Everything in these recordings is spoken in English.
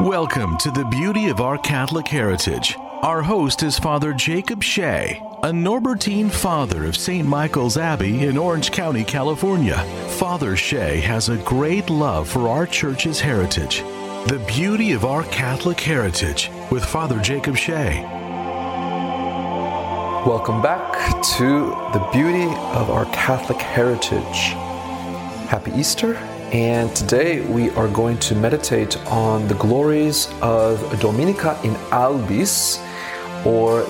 Welcome to the beauty of our Catholic heritage. Our host is Father Jacob Shea, a Norbertine father of St. Michael's Abbey in Orange County, California. Father Shea has a great love for our church's heritage. The beauty of our Catholic heritage with Father Jacob Shea. Welcome back to the beauty of our Catholic heritage. Happy Easter. And today we are going to meditate on the glories of Dominica in Albis, or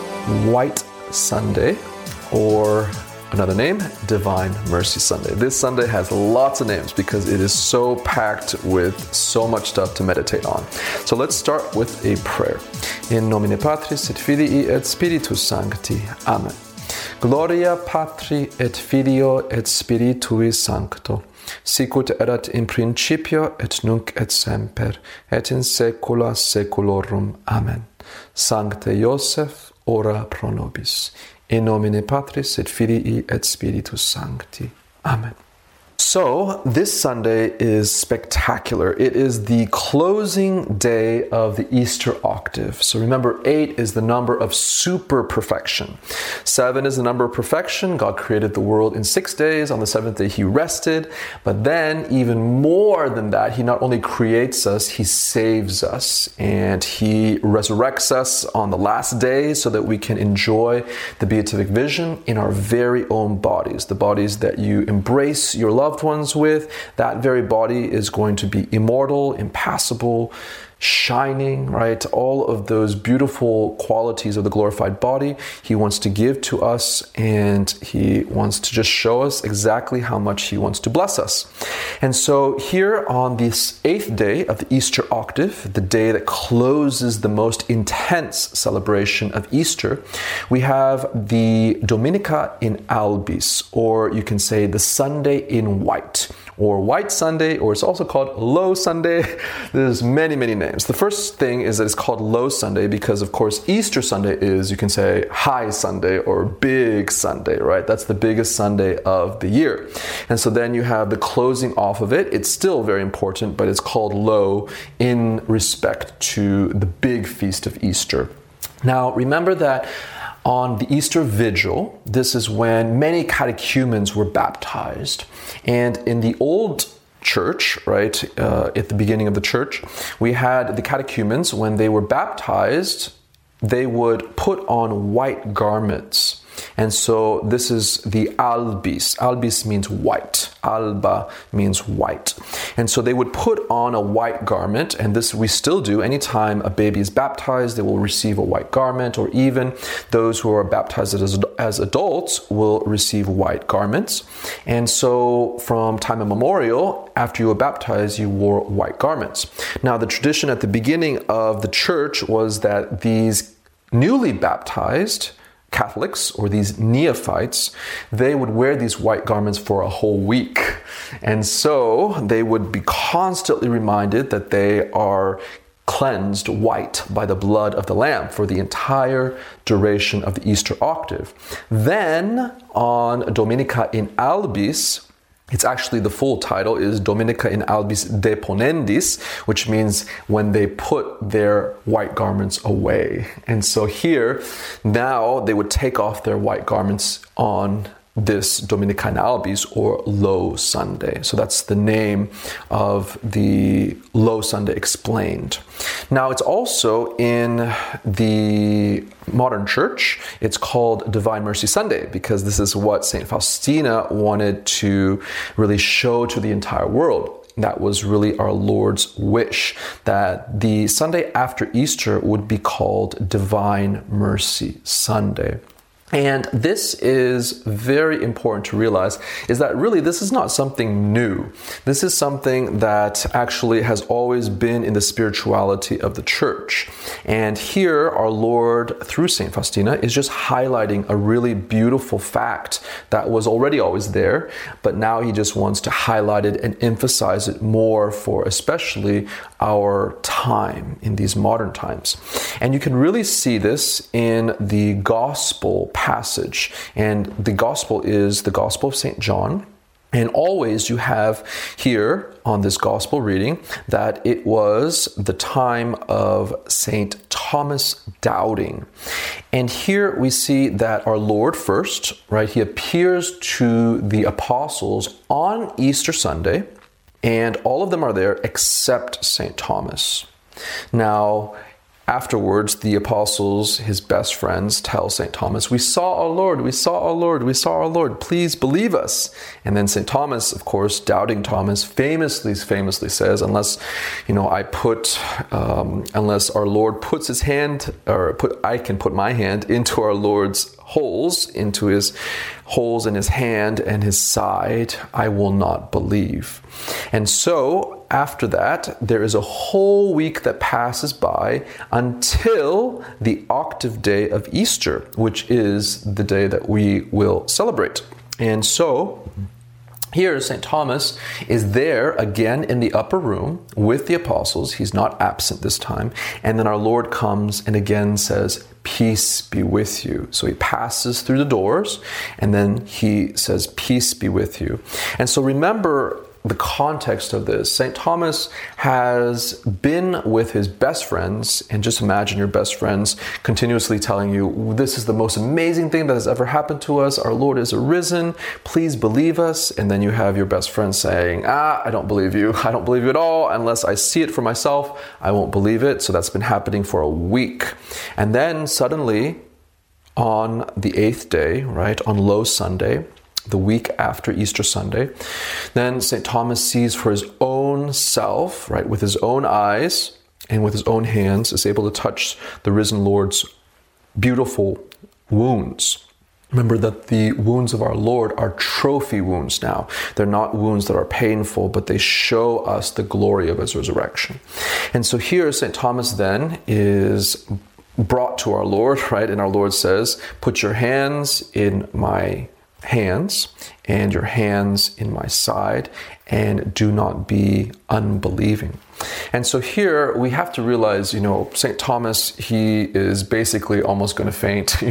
White Sunday, or another name, Divine Mercy Sunday. This Sunday has lots of names because it is so packed with so much stuff to meditate on. So let's start with a prayer. In nomine Patris et Filii et Spiritus Sancti. Amen. Gloria Patri et Filio et Spiritui Sancto. Sicut erat in principio et nunc et semper et in saecula saeculorum. Amen. Sancte Iosef, ora pro nobis. In nomine Patris et Filii et Spiritus Sancti. Amen. So, this Sunday is spectacular. It is the closing day of the Easter octave. So remember, 8 is the number of super perfection. 7 is the number of perfection. God created the world in 6 days. On the 7th day, he rested. But then, even more than that, he not only creates us, he saves us. And he resurrects us on the last day so that we can enjoy the beatific vision in our very own bodies. The bodies that you embrace your loved ones with, that very body is going to be immortal, impassible, shining, right? All of those beautiful qualities of the glorified body he wants to give to us, and he wants to just show us exactly how much he wants to bless us. And so here on this 8th day of the Easter octave, the day that closes the most intense celebration of Easter, we have the Dominica in Albis, or you can say the Sunday in White, or White Sunday, or it's also called Low Sunday. There's many, many names. The first thing is that it's called Low Sunday because, of course, Easter Sunday is, you can say, High Sunday or Big Sunday, right? That's the biggest Sunday of the year. And so then you have the closing off of it. It's still very important, but it's called Low in respect to the big feast of Easter. Now, remember that on the Easter Vigil, this is when many catechumens were baptized. And in the old church, right, at the beginning of the church, we had the catechumens, when they were baptized, they would put on white garments. And so this is the albis. Albis means white. Alba means white. And so they would put on a white garment, and this we still do. Anytime a baby is baptized, they will receive a white garment, or even those who are baptized as adults will receive white garments. And so from time immemorial, after you were baptized, you wore white garments. Now, the tradition at the beginning of the church was that these newly baptized Catholics, or these neophytes, they would wear these white garments for a whole week. And so they would be constantly reminded that they are cleansed white by the blood of the Lamb for the entire duration of the Easter octave. Then on Dominica in Albis, it's actually the full title is Dominica in Albis Deponendis, which means when they put their white garments away. And so here, now they would take off their white garments on this Dominica in Albis, or Low Sunday. So that's the name of the Low Sunday explained. Now, it's also in the modern church, it's called Divine Mercy Sunday, because this is what Saint Faustina wanted to really show to the entire world. That was really our Lord's wish, that the Sunday after Easter would be called Divine Mercy Sunday. And this is very important to realize, is that really this is not something new. This is something that actually has always been in the spirituality of the church. And here our Lord, through St. Faustina, is just highlighting a really beautiful fact that was already always there, but now he just wants to highlight it and emphasize it more for especially our time in these modern times. And you can really see this in the gospel passage. And the gospel is the Gospel of St. John. And always you have here on this gospel reading that it was the time of St. Thomas doubting. And here we see that our Lord first, right, he appears to the apostles on Easter Sunday, and all of them are there except St. Thomas. Now, afterwards, the apostles, his best friends, tell St. Thomas, "We saw our Lord, we saw our Lord, we saw our Lord, please believe us." And then St. Thomas, of course, doubting Thomas, famously says, unless our Lord puts his hand, I can put my hand into our Lord's holes, into his holes in his hand and his side, I will not believe. And so, after that, there is a whole week that passes by until the octave day of Easter, which is the day that we will celebrate. And so here, St. Thomas is there again in the upper room with the apostles. He's not absent this time. And then our Lord comes and again says, "Peace be with you." So he passes through the doors and then he says, "Peace be with you." And so remember the context of this. St. Thomas has been with his best friends, and just imagine your best friends continuously telling you, "This is the most amazing thing that has ever happened to us. Our Lord is arisen. Please believe us." And then you have your best friend saying, "I don't believe you. I don't believe you at all. Unless I see it for myself, I won't believe it." So that's been happening for a week. And then suddenly on the eighth day, right, on Low Sunday, the week after Easter Sunday, then St. Thomas sees for his own self, right, with his own eyes and with his own hands, is able to touch the risen Lord's beautiful wounds. Remember that the wounds of our Lord are trophy wounds now. They're not wounds that are painful, but they show us the glory of his resurrection. And so here, St. Thomas then is brought to our Lord, right? And our Lord says, "Put your hands in my hands and your hands in my side, and do not be unbelieving." And so here we have to realize, St. Thomas, he is basically almost going to faint.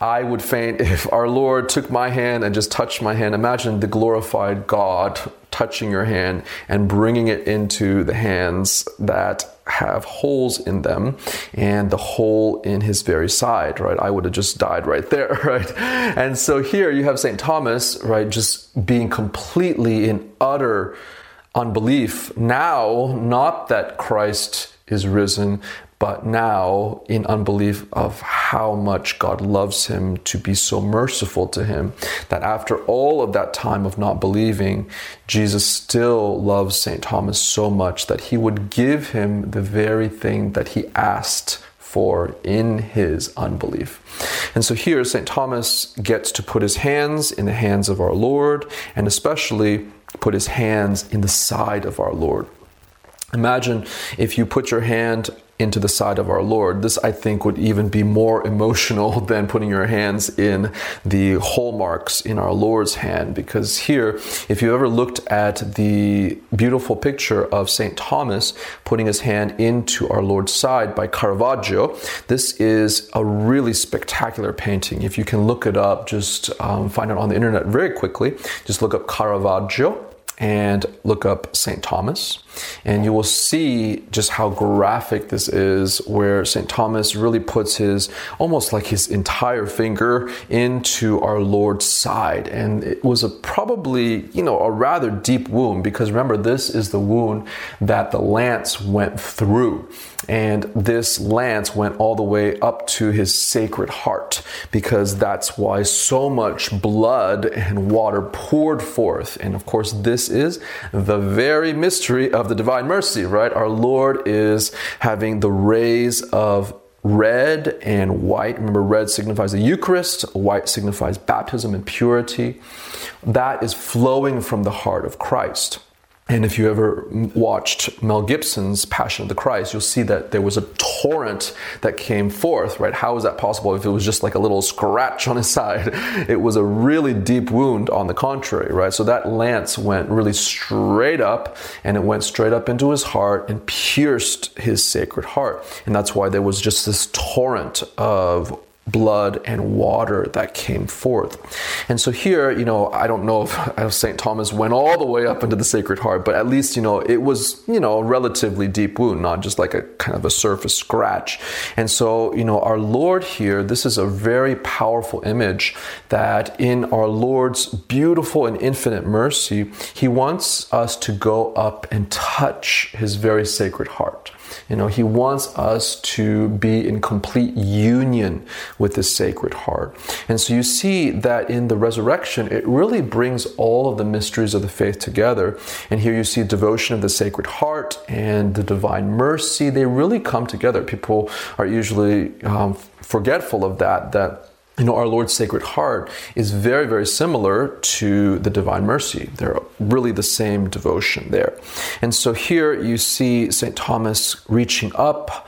I would faint if our Lord took my hand and just touched my hand. Imagine the glorified God touching your hand and bringing it into the hands that have holes in them and the hole in his very side, right? I would have just died right there, right? And so here you have St. Thomas, right, just being completely in utter unbelief. Now, not that Christ is risen, but now in unbelief of how much God loves him, to be so merciful to him, that after all of that time of not believing, Jesus still loves St. Thomas so much that he would give him the very thing that he asked for in his unbelief. And so here, St. Thomas gets to put his hands in the hands of our Lord, and especially put his hands in the side of our Lord. Imagine if you put your hand into the side of our Lord. This, I think, would even be more emotional than putting your hands in the hole marks in our Lord's hand. Because here, if you ever looked at the beautiful picture of St. Thomas putting his hand into our Lord's side by Caravaggio, this is a really spectacular painting. If you can look it up, just find it on the internet very quickly. Just look up Caravaggio and look up St. Thomas, and you will see just how graphic this is, where St. Thomas really puts his, almost like his entire finger into our Lord's side. And it was a rather deep wound, because remember, this is the wound that the lance went through. And this lance went all the way up to his sacred heart, because that's why so much blood and water poured forth. And of course, this is the very mystery of the Divine Mercy, right? Our Lord is having the rays of red and white. Remember, red signifies the Eucharist, white signifies baptism and purity. That is flowing from the heart of Christ. And if you ever watched Mel Gibson's Passion of the Christ, you'll see that there was a torrent that came forth, right? How is that possible if it was just like a little scratch on his side? It was a really deep wound on the contrary, right? So that lance went really straight up, and it went straight up into his heart and pierced his sacred heart. And that's why there was just this torrent of blood and water that came forth. And so here, you know, I don't know if St. Thomas went all the way up into the Sacred Heart, but at least, you know, it was, you know, a relatively deep wound, not just like a kind of a surface scratch. And so, you know, our Lord here, this is a very powerful image that in our Lord's beautiful and infinite mercy, He wants us to go up and touch His very Sacred Heart. You know, He wants us to be in complete union with the Sacred Heart. And so you see that in the resurrection, it really brings all of the mysteries of the faith together. And here you see devotion of the Sacred Heart and the Divine Mercy. They really come together. People are usually forgetful of that. You know, our Lord's Sacred Heart is very, very similar to the Divine Mercy. They're really the same devotion there. And so here you see St. Thomas reaching up,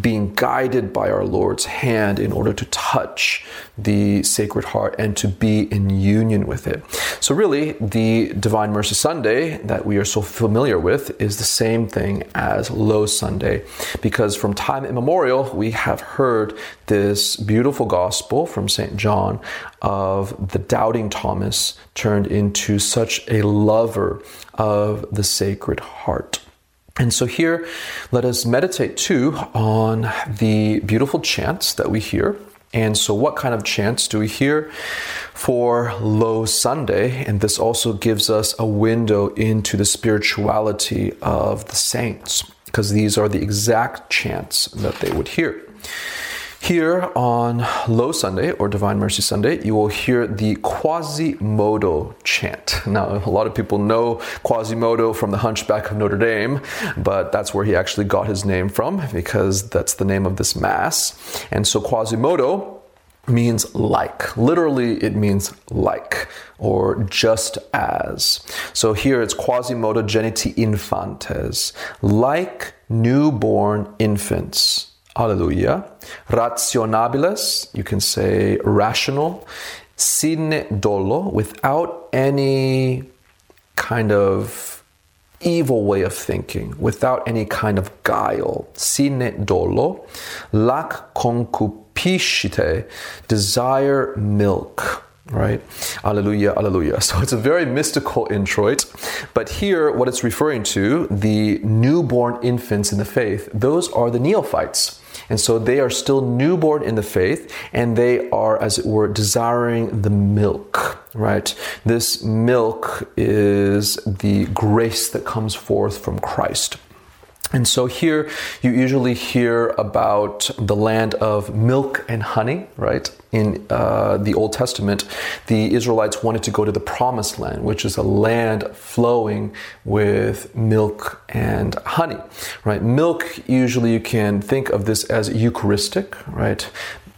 being guided by our Lord's hand in order to touch the Sacred Heart and to be in union with it. So really, the Divine Mercy Sunday that we are so familiar with is the same thing as Low Sunday, because from time immemorial, we have heard this beautiful gospel from St. John of the doubting Thomas turned into such a lover of the Sacred Heart. And so here, let us meditate too on the beautiful chants that we hear. And so what kind of chants do we hear for Low Sunday? And this also gives us a window into the spirituality of the saints, because these are the exact chants that they would hear. Here on Low Sunday, or Divine Mercy Sunday, you will hear the Quasimodo chant. Now, a lot of people know Quasimodo from The Hunchback of Notre Dame, but that's where he actually got his name from, because that's the name of this Mass. And so Quasimodo means like. Literally, it means like, or just as. So here it's Quasimodo geniti infantes, like newborn infants. Alleluia. Rationabiles, you can say rational. Sine dolo, without any kind of evil way of thinking, without any kind of guile. Sine dolo. Lac concupiscite, desire milk. Right? Alleluia, alleluia. So it's a very mystical introit. But here, what it's referring to, the newborn infants in the faith, those are the neophytes. And so they are still newborn in the faith, and they are, as it were, desiring the milk, right? This milk is the grace that comes forth from Christ. And so here, you usually hear about the land of milk and honey, right? In the Old Testament, the Israelites wanted to go to the Promised Land, which is a land flowing with milk and honey, right? Milk, usually you can think of this as Eucharistic, right?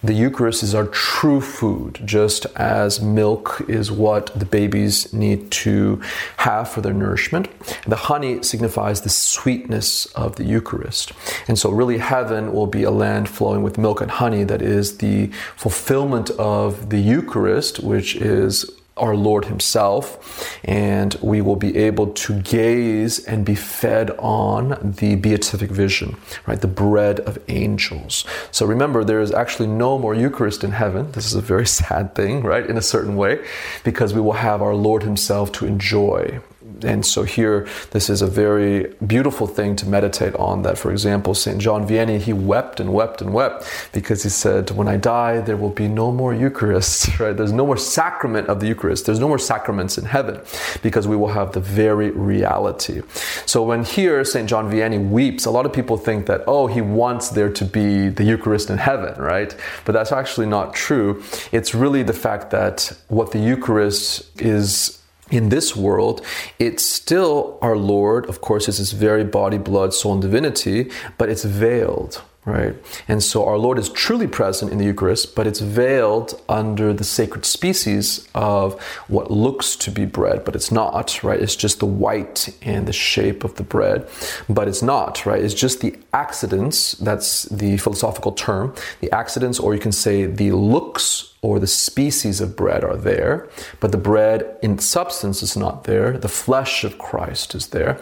The Eucharist is our true food, just as milk is what the babies need to have for their nourishment. The honey signifies the sweetness of the Eucharist. And so really heaven will be a land flowing with milk and honey that is the fulfillment of the Eucharist, which is our Lord Himself, and we will be able to gaze and be fed on the beatific vision, right? The bread of angels. So remember, there is actually no more Eucharist in heaven. This is a very sad thing, right? In a certain way, because we will have our Lord Himself to enjoy. And so here, this is a very beautiful thing to meditate on, that, for example, St. John Vianney, he wept and wept and wept because he said, when I die, there will be no more Eucharist, right? There's no more sacrament of the Eucharist. There's no more sacraments in heaven, because we will have the very reality. So when here St. John Vianney weeps, a lot of people think that, oh, he wants there to be the Eucharist in heaven, right? But that's actually not true. It's really the fact that what the Eucharist is in this world, it's still our Lord, of course, is His very body, blood, soul, and divinity, but it's veiled. Right. And so our Lord is truly present in the Eucharist, but it's veiled under the sacred species of what looks to be bread, but it's not, right? It's just the white and the shape of the bread, but it's not, right? It's just the accidents, that's the philosophical term, the accidents, or you can say the looks or the species of bread are there, but the bread in substance is not there. The flesh of Christ is there.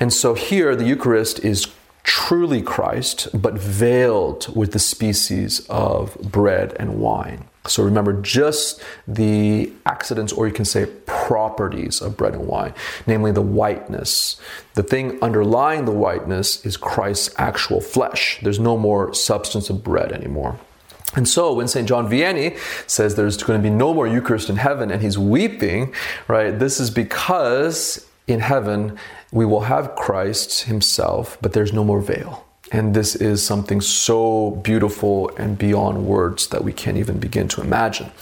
And so here the Eucharist is truly Christ, but veiled with the species of bread and wine. So remember just the accidents, or you can say properties of bread and wine, namely the whiteness. The thing underlying the whiteness is Christ's actual flesh. There's no more substance of bread anymore. And so when St. John Vianney says there's going to be no more Eucharist in heaven and he's weeping, right, this is because in heaven, we will have Christ himself, but there's no more veil. And this is something so beautiful and beyond words that we can't even begin to imagine.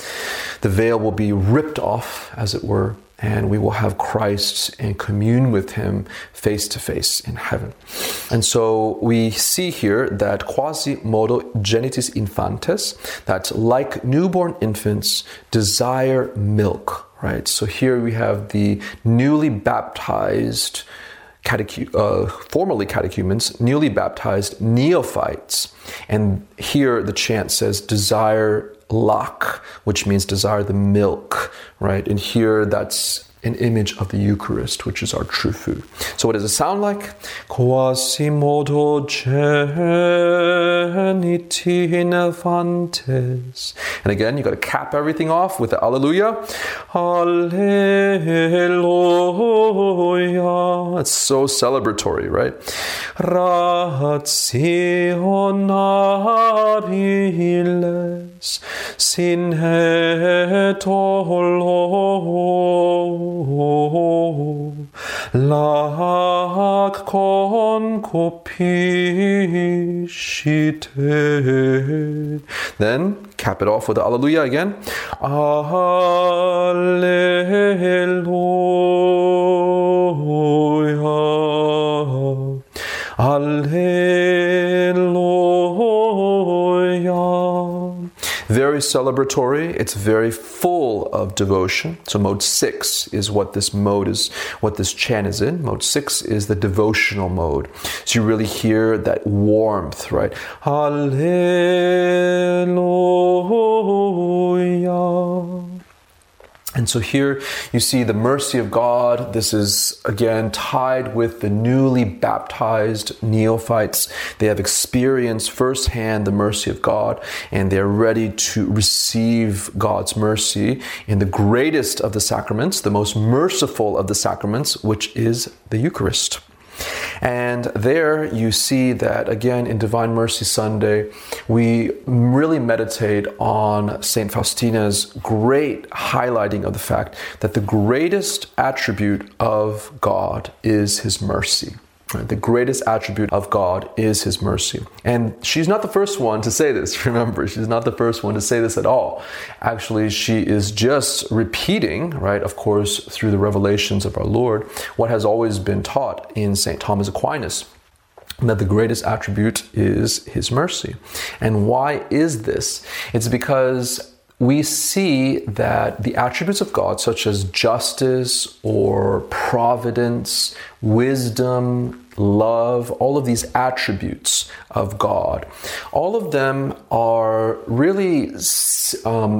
The veil will be ripped off, as it were, and we will have Christ and commune with him face to face in heaven. And so we see here that Quasimodo genitis infantes, that like newborn infants, desire milk. Right, so here we have the newly baptized, formerly catechumens, newly baptized neophytes. And here the chant says, desire lach, which means desire the milk, right? And here that's an image of the Eucharist, which is our true food. So what does it sound like? Quasimodo genitis infantes. And again, you got to cap everything off with the Alleluia. Alleluia. It's so celebratory, right? Rationabiles sinetolo lac concupiscite. Then cap it off with the Alleluia again. Alleluia. Alleluia. Very celebratory. It's very full of devotion. So mode 6 is what this chant is in. Mode 6 is the devotional mode. So you really hear that warmth, right? Alleluia. And so here you see the mercy of God. This is, again, tied with the newly baptized neophytes. They have experienced firsthand the mercy of God, and they're ready to receive God's mercy in the greatest of the sacraments, the most merciful of the sacraments, which is the Eucharist. And there you see that, again, in Divine Mercy Sunday, we really meditate on St. Faustina's great highlighting of the fact that the greatest attribute of God is his mercy. The greatest attribute of God is his mercy. And she's not the first one to say this, remember. She's not the first one to say this at all. Actually, she is just repeating, right, of course, through the revelations of our Lord, what has always been taught in St. Thomas Aquinas, that the greatest attribute is his mercy. And why is this? It's because we see that the attributes of God, such as justice or providence, wisdom, love, all of these attributes of God, all of them are really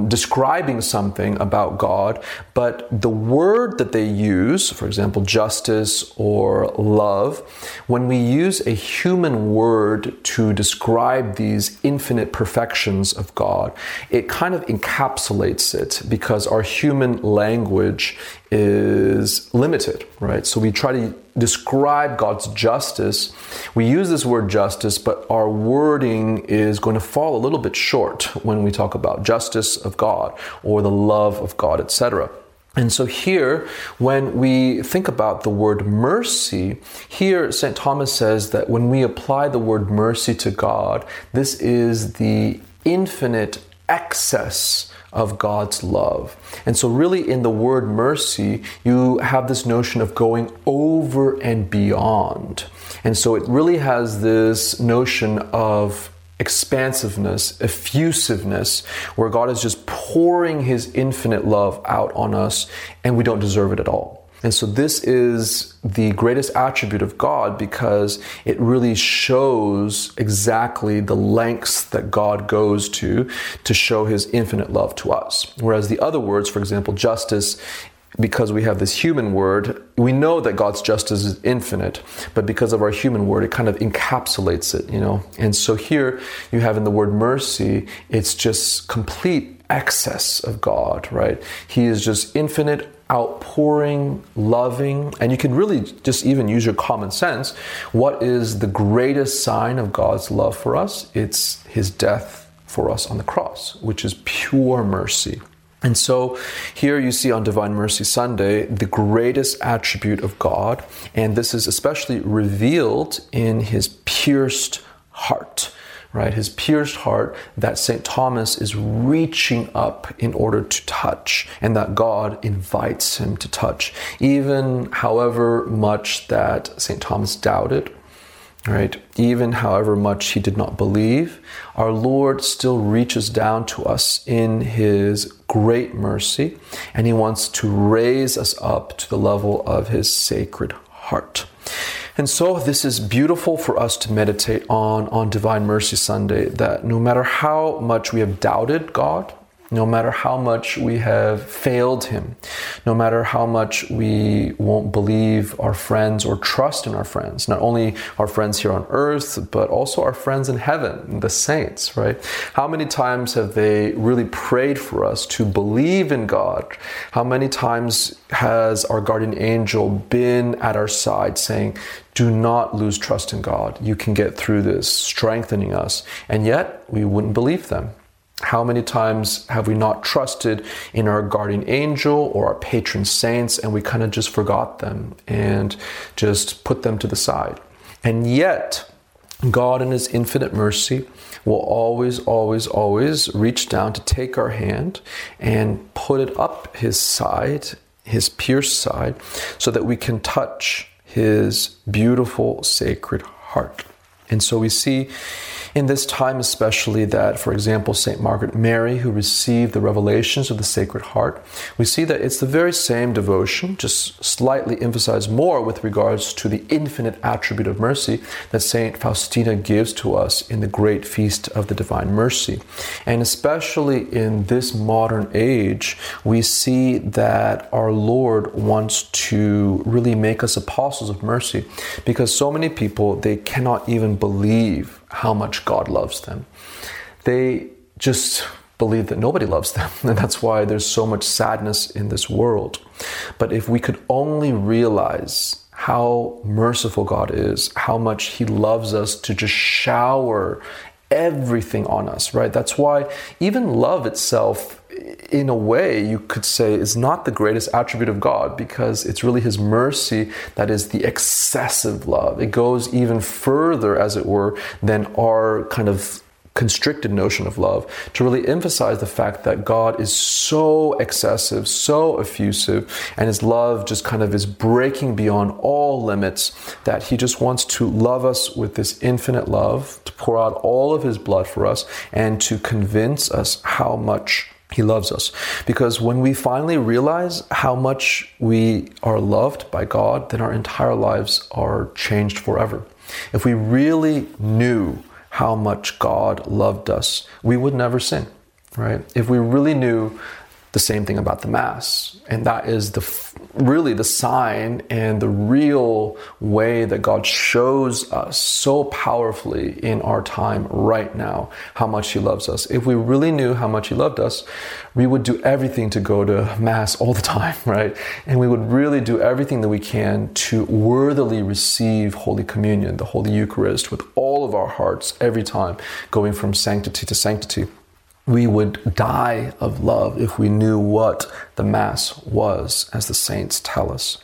describing something about God, but the word that they use, for example, justice or love, when we use a human word to describe these infinite perfections of God, it kind of encapsulates it because our human language is limited, right? So we try to describe God's justice. We use this word justice, but our wording is going to fall a little bit short when we talk about justice of God or the love of God, etc. And so here, when we think about the word mercy, here St. Thomas says that when we apply the word mercy to God, this is the infinite excess of God's love. And so really in the word mercy, you have this notion of going over and beyond. And so it really has this notion of expansiveness, effusiveness, where God is just pouring his infinite love out on us, and we don't deserve it at all. And so this is the greatest attribute of God, because it really shows exactly the lengths that God goes to show his infinite love to us. Whereas the other words, for example, justice, because we have this human word, we know that God's justice is infinite, but because of our human word, it kind of encapsulates it, you know. And so here you have in the word mercy, it's just complete excess of God, right? He is just infinite, outpouring, loving, and you can really just even use your common sense. What is the greatest sign of God's love for us? It's his death for us on the cross, which is pure mercy. And so here you see on Divine Mercy Sunday, the greatest attribute of God, and this is especially revealed in his pierced heart, right? His pierced heart that St. Thomas is reaching up in order to touch, and that God invites him to touch, even however much that St. Thomas doubted. Right? Even however much he did not believe, our Lord still reaches down to us in his great mercy, and he wants to raise us up to the level of his sacred heart. And so this is beautiful for us to meditate on Divine Mercy Sunday, that no matter how much we have doubted God, no matter how much we have failed him, no matter how much we won't believe our friends or trust in our friends, not only our friends here on earth, but also our friends in heaven, the saints, right? How many times have they really prayed for us to believe in God? How many times has our guardian angel been at our side saying, do not lose trust in God. You can get through this, strengthening us. And yet we wouldn't believe them. How many times have we not trusted in our guardian angel or our patron saints, and we kind of just forgot them and just put them to the side? And yet, God in his infinite mercy will always, always, always reach down to take our hand and put it up his side, his pierced side, so that we can touch his beautiful sacred heart. And so we see in this time especially that, for example, St. Margaret Mary, who received the revelations of the Sacred Heart, we see that it's the very same devotion, just slightly emphasized more with regards to the infinite attribute of mercy that St. Faustina gives to us in the great feast of the Divine Mercy. And especially in this modern age, we see that our Lord wants to really make us apostles of mercy, because so many people, they cannot even believe how much God loves them. They just believe that nobody loves them, and that's why there's so much sadness in this world. But if we could only realize how merciful God is, how much he loves us to just shower everything on us, right? That's why even love itself, in a way, you could say, is not the greatest attribute of God, because it's really his mercy that is the excessive love. It goes even further, as it were, than our kind of constricted notion of love, to really emphasize the fact that God is so excessive, so effusive, and his love just kind of is breaking beyond all limits, that he just wants to love us with this infinite love, to pour out all of his blood for us, and to convince us how much he loves us. Because when we finally realize how much we are loved by God, then our entire lives are changed forever. If we really knew how much God loved us, we would never sin, right? If we really knew the same thing about the Mass, and that is really the sign and the real way that God shows us so powerfully in our time right now how much he loves us. If we really knew how much he loved us, we would do everything to go to Mass all the time, right? And we would really do everything that we can to worthily receive Holy Communion, the Holy Eucharist, with all of our hearts every time, going from sanctity to sanctity. We would die of love if we knew what the Mass was, as the saints tell us.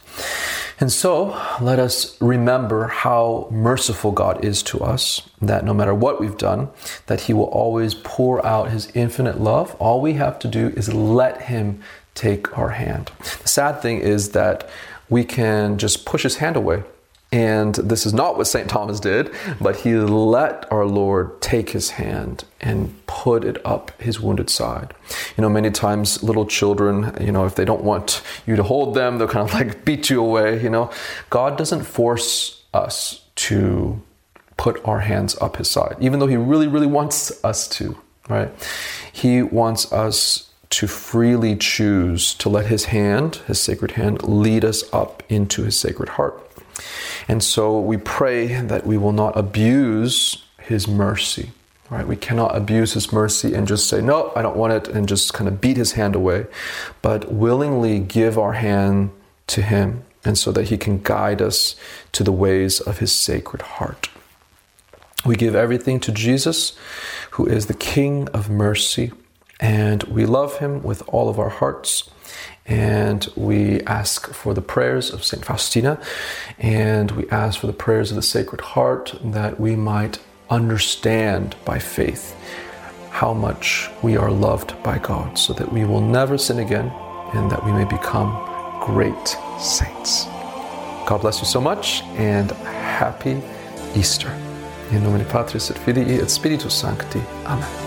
And so let us remember how merciful God is to us, that no matter what we've done, that he will always pour out his infinite love. All we have to do is let him take our hand. The sad thing is that we can just push his hand away. And this is not what St. Thomas did, but he let our Lord take his hand and put it up his wounded side. You know, many times little children, you know, if they don't want you to hold them, they'll kind of like beat you away, you know. God doesn't force us to put our hands up his side, even though he really, really wants us to, right? He wants us to freely choose to let his hand, his sacred hand, lead us up into his sacred heart. And so we pray that we will not abuse his mercy, right? We cannot abuse his mercy and just say, no, I don't want it, and just kind of beat his hand away, but willingly give our hand to him, and so that he can guide us to the ways of his sacred heart. We give everything to Jesus, who is the King of mercy, and we love him with all of our hearts. And we ask for the prayers of Saint Faustina, and we ask for the prayers of the Sacred Heart, that we might understand by faith how much we are loved by God, so that we will never sin again, and that we may become great saints. God bless you so much, and happy Easter. In nomine Patris et Filii et Spiritus Sancti. Amen.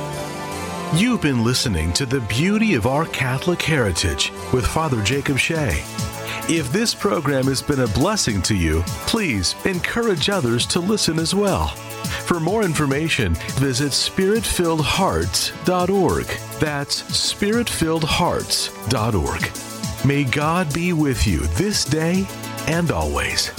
You've been listening to The Beauty of Our Catholic Heritage with Father Jacob Shea. If this program has been a blessing to you, please encourage others to listen as well. For more information, visit SpiritFilledHearts.org. That's SpiritFilledHearts.org. May God be with you this day and always.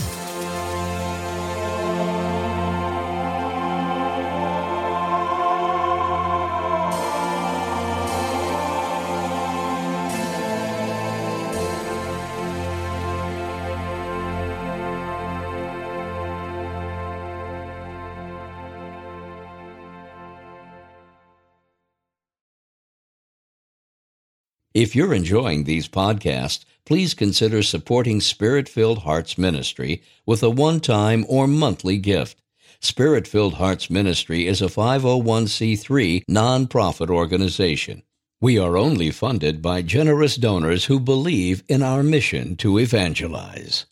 If you're enjoying these podcasts, please consider supporting Spirit-Filled Hearts Ministry with a one-time or monthly gift. Spirit-Filled Hearts Ministry is a 501c3 nonprofit organization. We are only funded by generous donors who believe in our mission to evangelize.